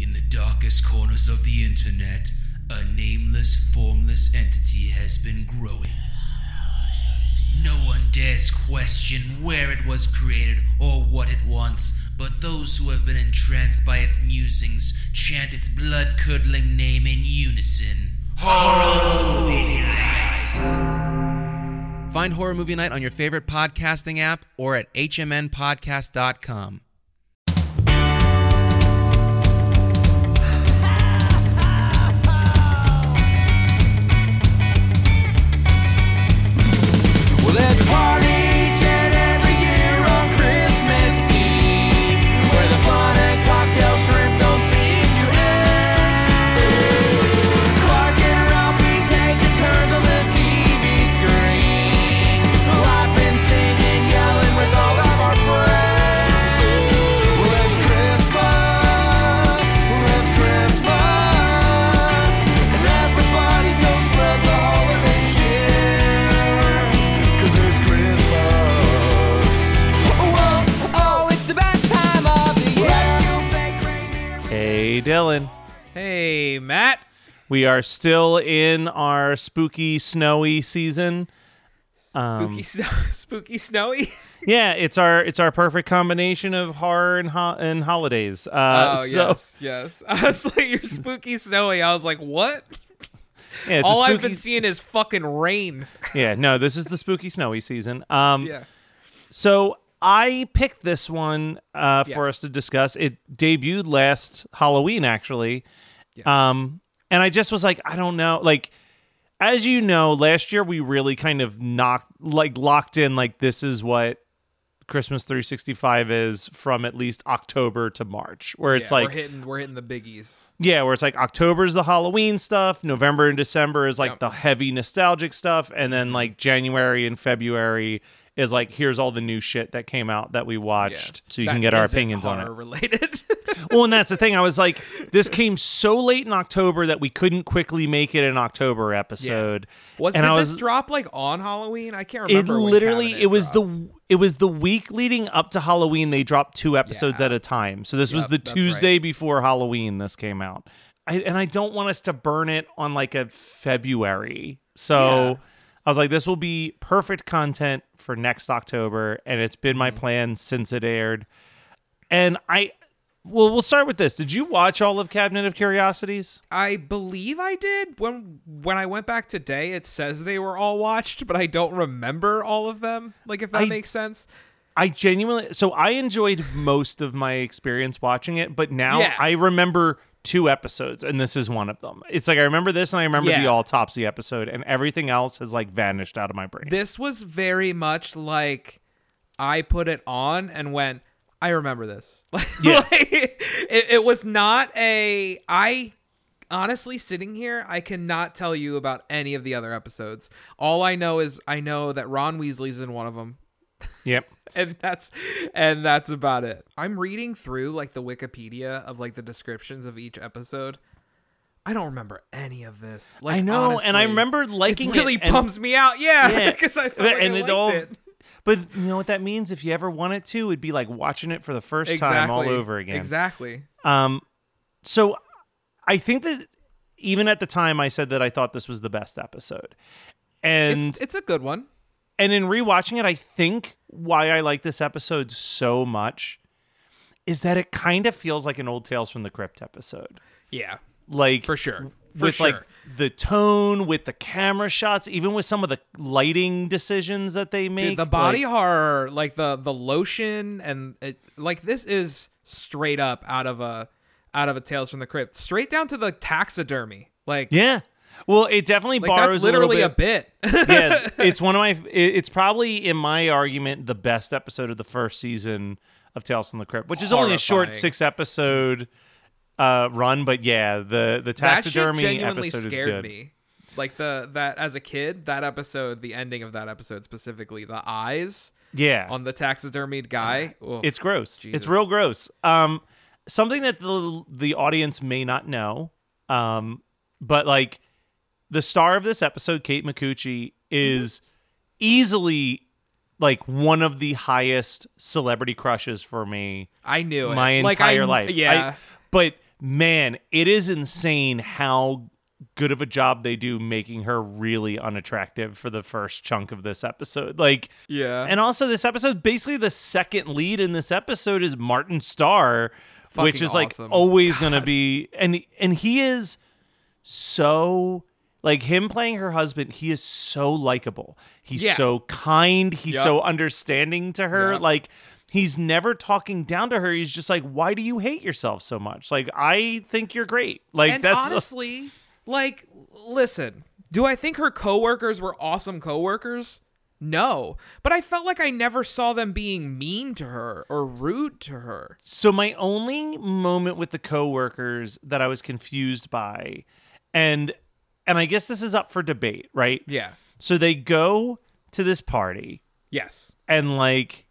In the darkest corners of the internet, a nameless, formless entity has been growing. No one dares question where it was created or what it wants, but those who have been entranced by its musings chant its blood-curdling name in unison. Horror Movie Night! Find Horror Movie Night on your favorite podcasting app or at HMNPodcast.com. Let's party each and every year on Christmas Eve, where the fun and cocktail shrimp don't seem to end. Clark and Ralphie taking turns on the TV screen, laughing, singing, yelling with all of our friends. Well, it's Christmas, well, it's Christmas, and at the party's gonna spread the holiday cheer. Hey, Dylan. Hey, Matt. We are still in our spooky, snowy season. Spooky, snowy. Yeah, it's our perfect combination of horror and holidays. Yes. I was like, you're spooky, snowy. I was like, what? Yeah, all I've been seeing is fucking rain. Yeah, no, this is the spooky snowy season. Yeah. So I picked this one for us to discuss. It debuted last Halloween, actually. Yes. And I just was like, I don't know. Like, as you know, last year we really kind of locked in, like, this is what Christmas 365 is from at least October to March, where it's like we're hitting the biggies. Yeah, where it's like October's the Halloween stuff, November and December is like the heavy nostalgic stuff, and then like January and February is like here's all the new shit that came out that we watched, so you can get our opinions on it. Related. Well, and that's the thing. I was like, this came so late in October that we couldn't quickly make it an October episode. Yeah. Did this drop like on Halloween? I can't remember. It was the week leading up to Halloween. They dropped two episodes at a time. So this was the Tuesday before Halloween. This came out, and I don't want us to burn it on like a February. So I was like, this will be perfect content for next October, and it's been my plan since it aired. And Well, we'll start with this. Did you watch all of Cabinet of Curiosities? I believe I did. When I went back today, it says they were all watched, but I don't remember all of them. Like, if that makes sense. I enjoyed most of my experience watching it, but now I remember two episodes, and this is one of them. It's like I remember this, and I remember the autopsy episode, and everything else has like vanished out of my brain. This was very much like I put it on and went, I remember this. It was not a... I honestly, sitting here, I cannot tell you about any of the other episodes. All I know is I know that Ron Weasley's in one of them. Yep. and that's about it. I'm reading through like the Wikipedia of like the descriptions of each episode. I don't remember any of this. Like, I know, honestly, and I remember liking it. It really bums me out. Yeah, because I feel like I liked it. But you know what that means? If you ever want it to, it'd be like watching it for the first time all over again. Exactly. So I think that even at the time I said that I thought this was the best episode. And it's a good one. And in rewatching it, I think why I like this episode so much is that it kind of feels like an old Tales from the Crypt episode. Yeah. Like, for sure. Like the tone, with the camera shots, even with some of the lighting decisions that they make. Dude, the body horror, like the lotion, and this is straight up out of a Tales from the Crypt, straight down to the taxidermy. Like, yeah. Well, it definitely borrows a bit. Yeah, it's probably in my argument the best episode of the first season of Tales from the Crypt, which is horrifying. Only a short 6-episode run, but yeah, the taxidermy that shit genuinely episode scared is good. Me. Like that as a kid, that episode, the ending of that episode specifically, the eyes, on the taxidermied guy. Oof, it's gross. Jesus. It's real gross. Something that the audience may not know, but like the star of this episode, Kate Micucci, is easily like one of the highest celebrity crushes for me. I knew it my entire life. Yeah, but man, it is insane how good of a job they do making her really unattractive for the first chunk of this episode. Like, yeah, and also this episode, basically the second lead in this episode is Martin Starr, which is awesome. Like always going to be, and he is so like him playing her husband. He is so likable. He's so kind. He's so understanding to her. Yep. Like he's never talking down to her. He's just like, why do you hate yourself so much? Like, I think you're great. Like, and that's honestly, like, listen, do I think her coworkers were awesome coworkers? No, but I felt like I never saw them being mean to her or rude to her. So my only moment with the coworkers that I was confused by, and I guess this is up for debate, right? Yeah. So they go to this party. Yes. And like,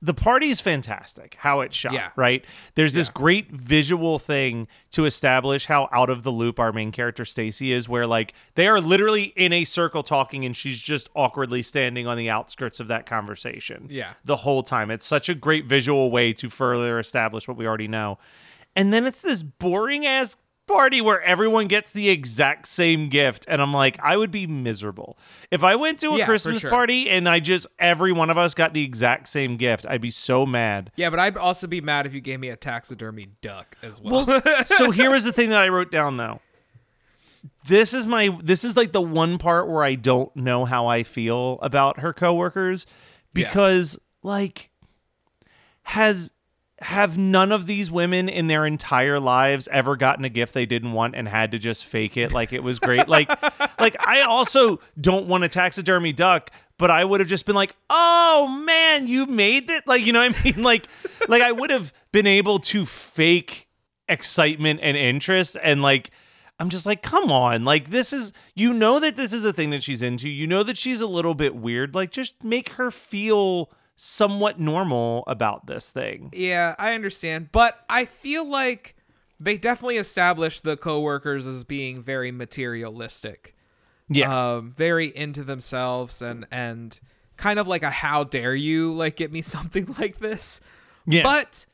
the party is fantastic, how it's shot, right? There's this great visual thing to establish how out of the loop our main character Stacy is, where like they are literally in a circle talking and she's just awkwardly standing on the outskirts of that conversation the whole time. It's such a great visual way to further establish what we already know. And then it's this boring-ass party where everyone gets the exact same gift, and I'm like, I would be miserable if I went to a Christmas party and I just every one of us got the exact same gift. I'd be so mad. Yeah, but I'd also be mad if you gave me a taxidermy duck as well. So here is the thing that I wrote down though. This is like the one part where I don't know how I feel about her coworkers, because like have none of these women in their entire lives ever gotten a gift they didn't want and had to just fake it like it was great? Like I also don't want a taxidermy duck, but I would have just been like, oh man, you made it. Like, you know what I mean? Like I would have been able to fake excitement and interest, and like, I'm just like, come on. Like, this is, you know that this is a thing that she's into. You know that she's a little bit weird. Like, just make her feel somewhat normal about this thing. Yeah, I understand, but I feel like they definitely established the coworkers as being very materialistic. Yeah, very into themselves and kind of like a how dare you like get me something like this. Yeah, but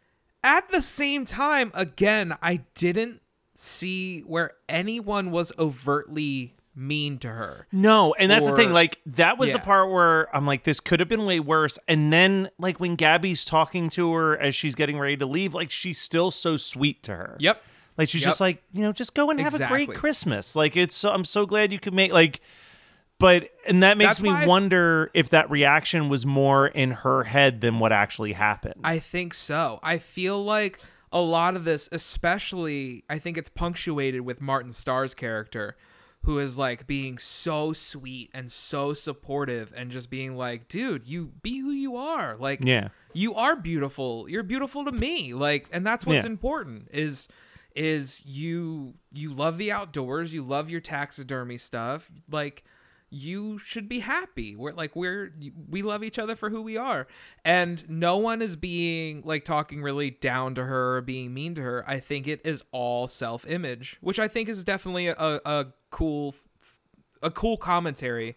at the same time, again, I didn't see where anyone was overtly mean to her. No, and that's the thing, like that was the part where I'm like, this could have been way worse. And then like when Gabby's talking to her as she's getting ready to leave, like she's still so sweet to her. Yep. Like she's just like, you know, just go and have a great Christmas. Like I'm so glad you could make like, but, and that makes me wonder if that reaction was more in her head than what actually happened. I think so. I feel like a lot of this, especially, I think it's punctuated with Martin Starr's character, who is like being so sweet and so supportive and just being like, dude, you be who you are. Like, you are beautiful. You're beautiful to me. Like, and that's what's important is you love the outdoors. You love your taxidermy stuff. Like, you should be happy. We love each other for who we are. And no one is being like talking really down to her or being mean to her. I think it is all self-image, which I think is definitely a cool commentary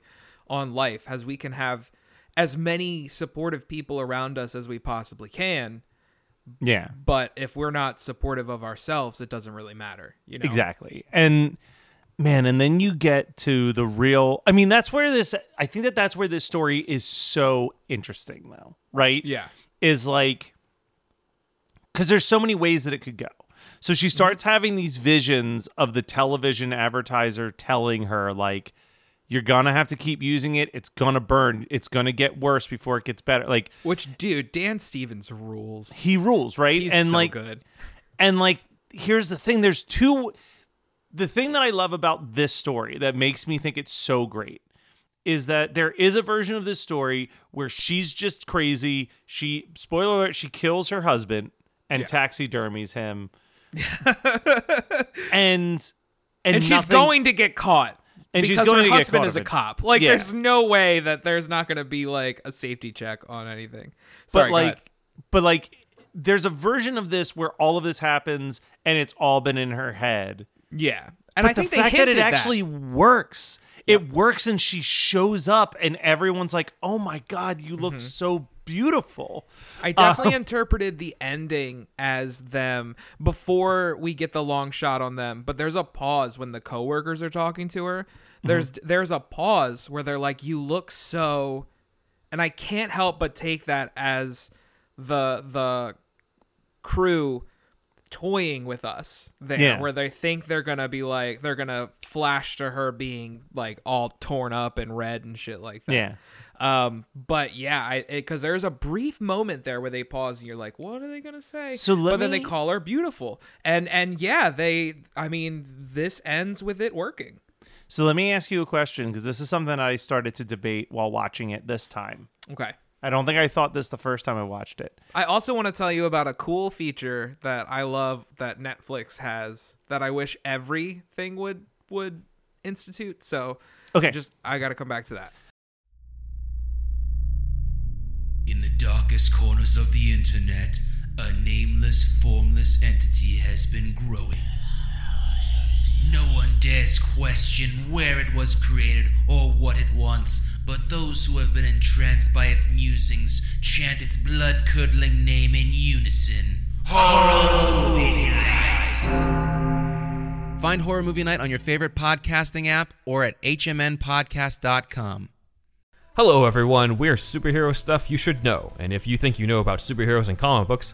on life, as we can have as many supportive people around us as we possibly can. Yeah. But if we're not supportive of ourselves, it doesn't really matter, you know? Exactly. And man, and then you get to the real, I mean, that's where this story is so interesting though, right? Yeah. Is like, because there's so many ways that it could go. So she starts having these visions of the television advertiser telling her like, you're going to have to keep using it. It's going to burn. It's going to get worse before it gets better. Like, which, dude, Dan Stevens rules. He rules, right? He's and so like, good. And like, here's the thing. The thing that I love about this story that makes me think it's so great is that there is a version of this story where she's just crazy. She, spoiler alert, she kills her husband and taxidermies him. and she's going to get caught. And because she's going her to husband get is a cop. Like, there's no way that there's not going to be, like, a safety check on anything. Sorry, but there's a version of this where all of this happens and it's all been in her head. Yeah. And but I think the fact that it actually works. Yep. It works, and she shows up and everyone's like, oh my God, you look so beautiful. I definitely interpreted the ending as them before we get the long shot on them. But there's a pause when the coworkers are talking to her. There's a pause where they're like, you look so, and I can't help but take that as the crew toying with us there, where they think they're gonna be like, they're gonna flash to her being like all torn up and red and shit like that. Because there's a brief moment there where they pause and you're like, what are they gonna say? Then they call her beautiful, and this ends with it working. So let me ask you a question, because this is something I started to debate while watching it this time. Okay. I don't think I thought this the first time I watched it. I also want to tell you about a cool feature that I love that Netflix has that I wish everything would institute. So I got to come back to that. In the darkest corners of the internet, a nameless, formless entity has been growing. No one dares question where it was created or what it wants, but those who have been entranced by its musings chant its blood-curdling name in unison. Horror Movie Night! Find Horror Movie Night on your favorite podcasting app or at HMNPodcast.com. Hello, everyone. We're Superhero Stuff You Should Know, and if you think you know about superheroes and comic books,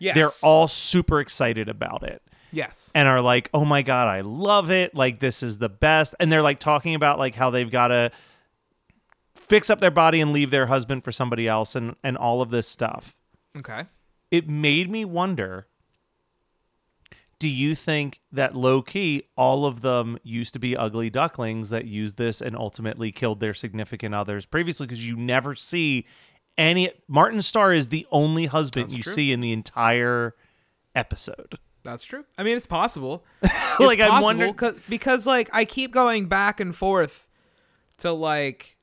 Yes. They're all super excited about it. Yes. And are like, oh my God, I love it. Like, this is the best. And they're like talking about like how they've got to fix up their body and leave their husband for somebody else and all of this stuff. Okay. It made me wonder, do you think that low key, all of them used to be ugly ducklings that used this and ultimately killed their significant others previously? Because you never see... Martin Starr is the only husband see in the entire episode. That's true. I mean, it's possible. Like, I wonder because like I keep going back and forth to like,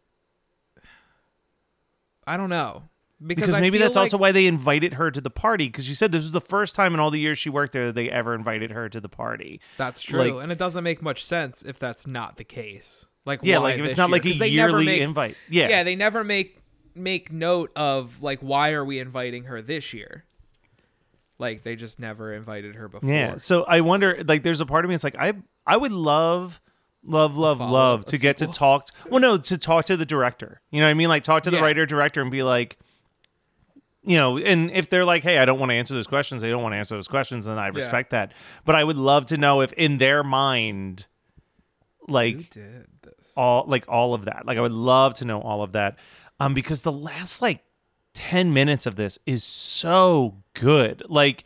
I don't know, because maybe that's also why they invited her to the party, because she said this was the first time in all the years she worked there that they ever invited her to the party. That's true, like, and it doesn't make much sense if that's not the case. Like, yeah, like if it's not like a yearly invite. Yeah, they never make note of like, why are we inviting her this year? Like, they just never invited her before. Yeah, so I wonder, like, there's a part of me, it's like I would love to get to talk to the director, you know what I mean, like talk to the writer director and be like, you know, and if they're like, hey, I don't want to answer those questions, they don't want to answer those questions, and I respect that, but I would love to know if in their mind, like, who did this? All of that, like I would love to know all of that. Because the last like 10 minutes of this is so good. Like,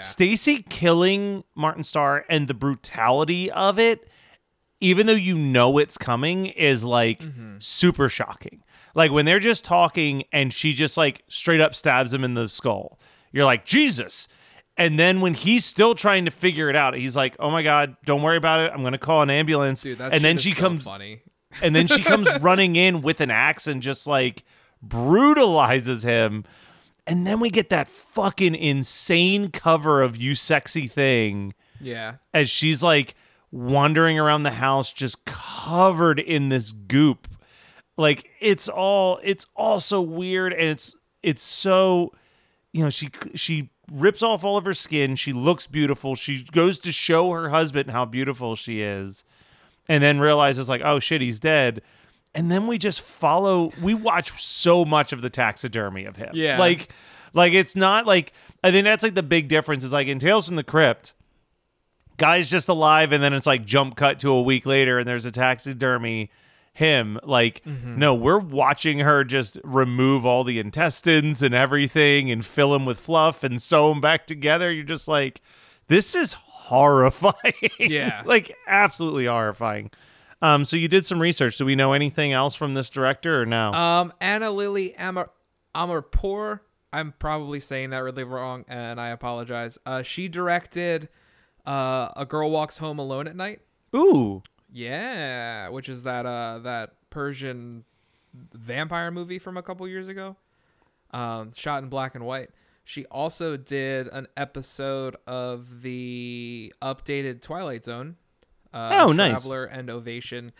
Stacy killing Martin Starr and the brutality of it, even though you know it's coming, is like super shocking. Like when they're just talking and she just like straight up stabs him in the skull. You're like, Jesus. And then when he's still trying to figure it out, he's like, oh my God, don't worry about it. I'm going to call an ambulance. Dude, that and then she comes so funny. And then she comes running in with an axe and just like brutalizes him. And then we get that fucking insane cover of You Sexy Thing. Yeah. As she's like wandering around the house just covered in this goop. Like it's all so weird, and it's so, you know, she rips off all of her skin, she looks beautiful, she goes to show her husband how beautiful she is. And then realizes like, oh shit, he's dead. And then we just follow, we watch so much of the taxidermy of him. Yeah. Like it's not like, I think that's like the big difference is like in Tales from the Crypt, guy's just alive and then it's like jump cut to a week later and there's a taxidermy him. Like, no, we're watching her just remove all the intestines and everything and fill him with fluff and sew them back together. You're just like, this is horrifying. Yeah. Like absolutely horrifying. So you did some research. Do we know anything else from this director or no? Anna Lily Amarpour. I'm probably saying that really wrong, and I apologize. She directed A Girl Walks Home Alone at Night. Ooh. Yeah, which is that Persian vampire movie from a couple years ago, shot in black and white. She also did an episode of the updated Twilight Zone. Nice. Traveler and Ovation.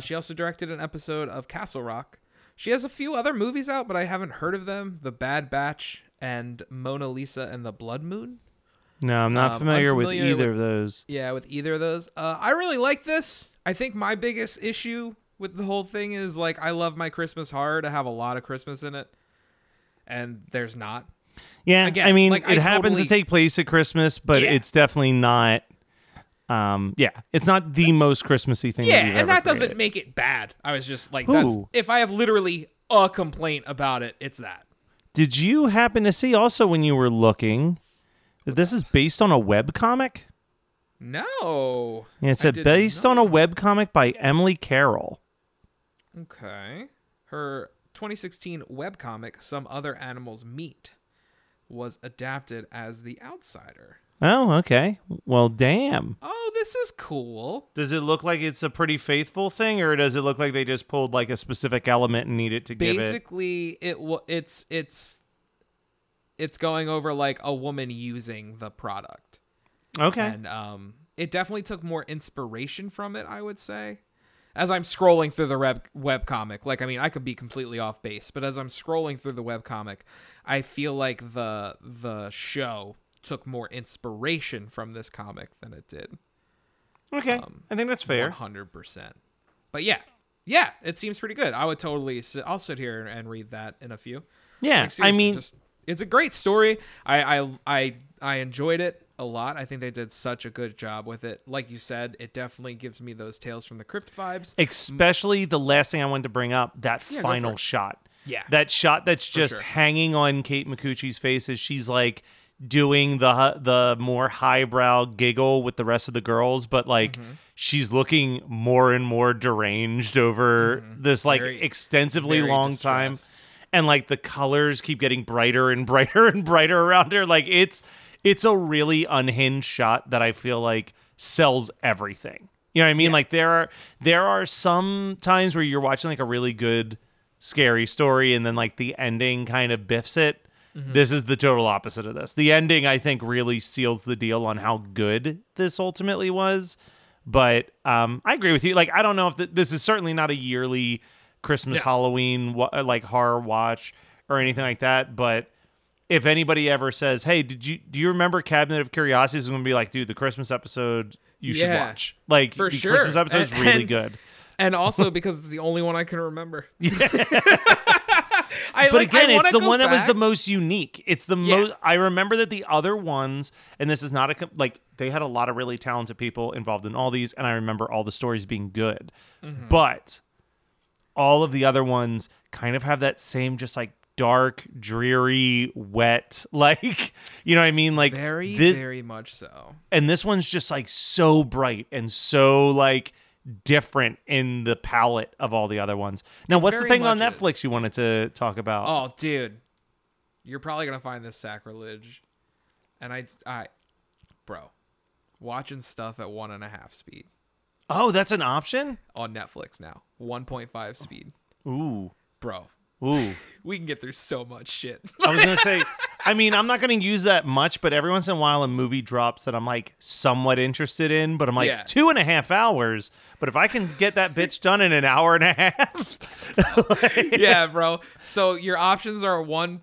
She also directed an episode of Castle Rock. She has a few other movies out, but I haven't heard of them. The Bad Batch and Mona Lisa and the Blood Moon. No, I'm not familiar with either of those. Yeah, with either of those. I really like this. I think my biggest issue with the whole thing is, like, I love my Christmas horror to have a lot of Christmas in it, and there's not. Yeah, again, I mean, like, it happens to take place at Christmas, but it's definitely not... it's not the most Christmassy thing. Yeah, and that doesn't make it bad. I was just like, if I have literally a complaint about it, it's that. Did you happen to see also when you were looking that this is based on a webcomic? No. Yeah, it said based on a webcomic by Emily Carroll. Okay. Her 2016 webcomic, Some Other Animals Meet, was adapted as The Outsider. Oh, okay. Well, damn. Oh, this is cool. Does it look like it's a pretty faithful thing, or does it look like they just pulled like a specific element and need it to give it? Basically, it's going over like a woman using the product. Okay. And it definitely took more inspiration from it, I would say. As I'm scrolling through the webcomic, like, I mean, I could be completely off base, but as I'm scrolling through the webcomic, I feel like the show took more inspiration from this comic than it did. Okay. I think that's fair. 100%. But yeah, it seems pretty good. I would I'll sit here and read that in a few. Yeah. Like, I mean, it's a great story. I enjoyed it a lot. I think they did such a good job with it. Like you said, it definitely gives me those Tales from the Crypt vibes. Especially the last thing I wanted to bring up, that final shot. Yeah. That shot that's just hanging on Kate Micucci's face as she's like, doing the more highbrow giggle with the rest of the girls, but like she's looking more and more deranged over this like very, very long time, and like the colors keep getting brighter and brighter and brighter around her. Like it's a really unhinged shot that I feel like sells everything. You know what I mean? Yeah. Like there are some times where you're watching like a really good scary story, and then like the ending kind of biffs it. This is the total opposite of this. The ending, I think, really seals the deal on how good this ultimately was. But I agree with you. Like, I don't know if this is certainly not a yearly Christmas, Halloween, like horror watch or anything like that. But if anybody ever says, "Hey, do you remember Cabinet of Curiosities?" I'm gonna be like, "Dude, the Christmas episode you should watch." Like, for sure, Christmas episode's really good. And also because it's the only one I can remember. Yeah. But again, it's the one that was the most unique. It's the most. I remember that the other ones, and this is not they had a lot of really talented people involved in all these, and I remember all the stories being good. But all of the other ones kind of have that same just like dark, dreary, wet, like, you know what I mean? Like very much so. And this one's just like so bright and so like different in the palette of all the other ones. Now, what's the thing on Netflix you wanted to talk about? Oh, dude, you're probably gonna find this sacrilege, and I watching stuff at 1.5 speed. Oh, that's an option on Netflix now. 1.5 speed. Ooh, bro. Ooh, we can get through so much shit. I was gonna say. I mean, I'm not going to use that much, but every once in a while a movie drops that I'm like somewhat interested in, but I'm like 2.5 hours. But if I can get that bitch done in 1.5 hours. Like, yeah, bro. So your options are 1.25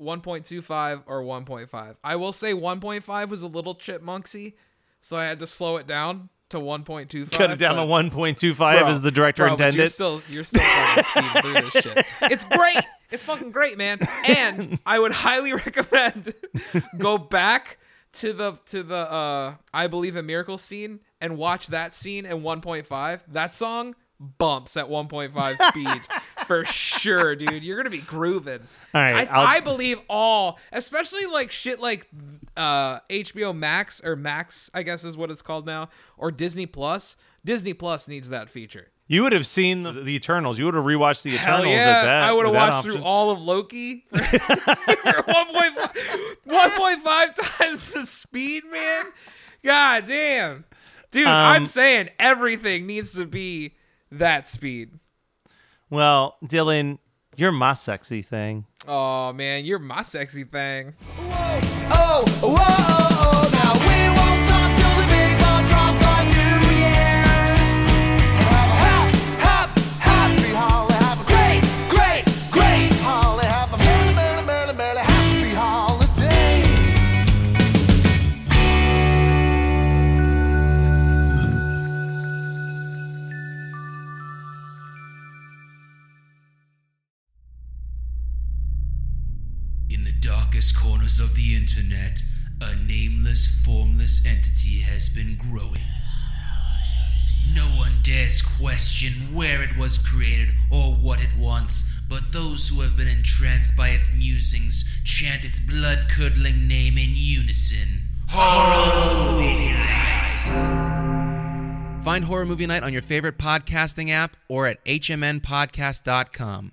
or 1.5. I will say 1.5 was a little chipmunksy, so I had to slow it down. to 1.25. Cut it down to 1.25 as the director intended. You're still fucking speeding through this shit. It's great. It's fucking great, man. And I would highly recommend go back to the I Believe in Miracles scene and watch that scene in 1.5. That song bumps at 1.5 speed for sure, dude. You're gonna be grooving. All right, I believe all, especially like shit like HBO Max or Max, I guess is what it's called now, or Disney Plus. Disney Plus needs that feature. You would have seen the Eternals. You would have rewatched the Eternals at that. I would have watched through all of Loki. 1.5 times the speed, man. God damn, dude. I'm saying everything needs to be that speed. Well, Dylan, you're my sexy thing. Oh man, you're my sexy thing. Whoa, oh, whoa, oh, now we won't stop till the big ball drops on New Year's. Hop, hop, happy holiday, have a great, great, great holiday, have a merry, merry, merry, merry happy holiday. Darkest corners of the internet, a nameless, formless entity has been growing. No one dares question where it was created or what it wants, but those who have been entranced by its musings chant its blood-curdling name in unison. Horror Movie Night! Find Horror Movie Night on your favorite podcasting app or at HMNPodcast.com.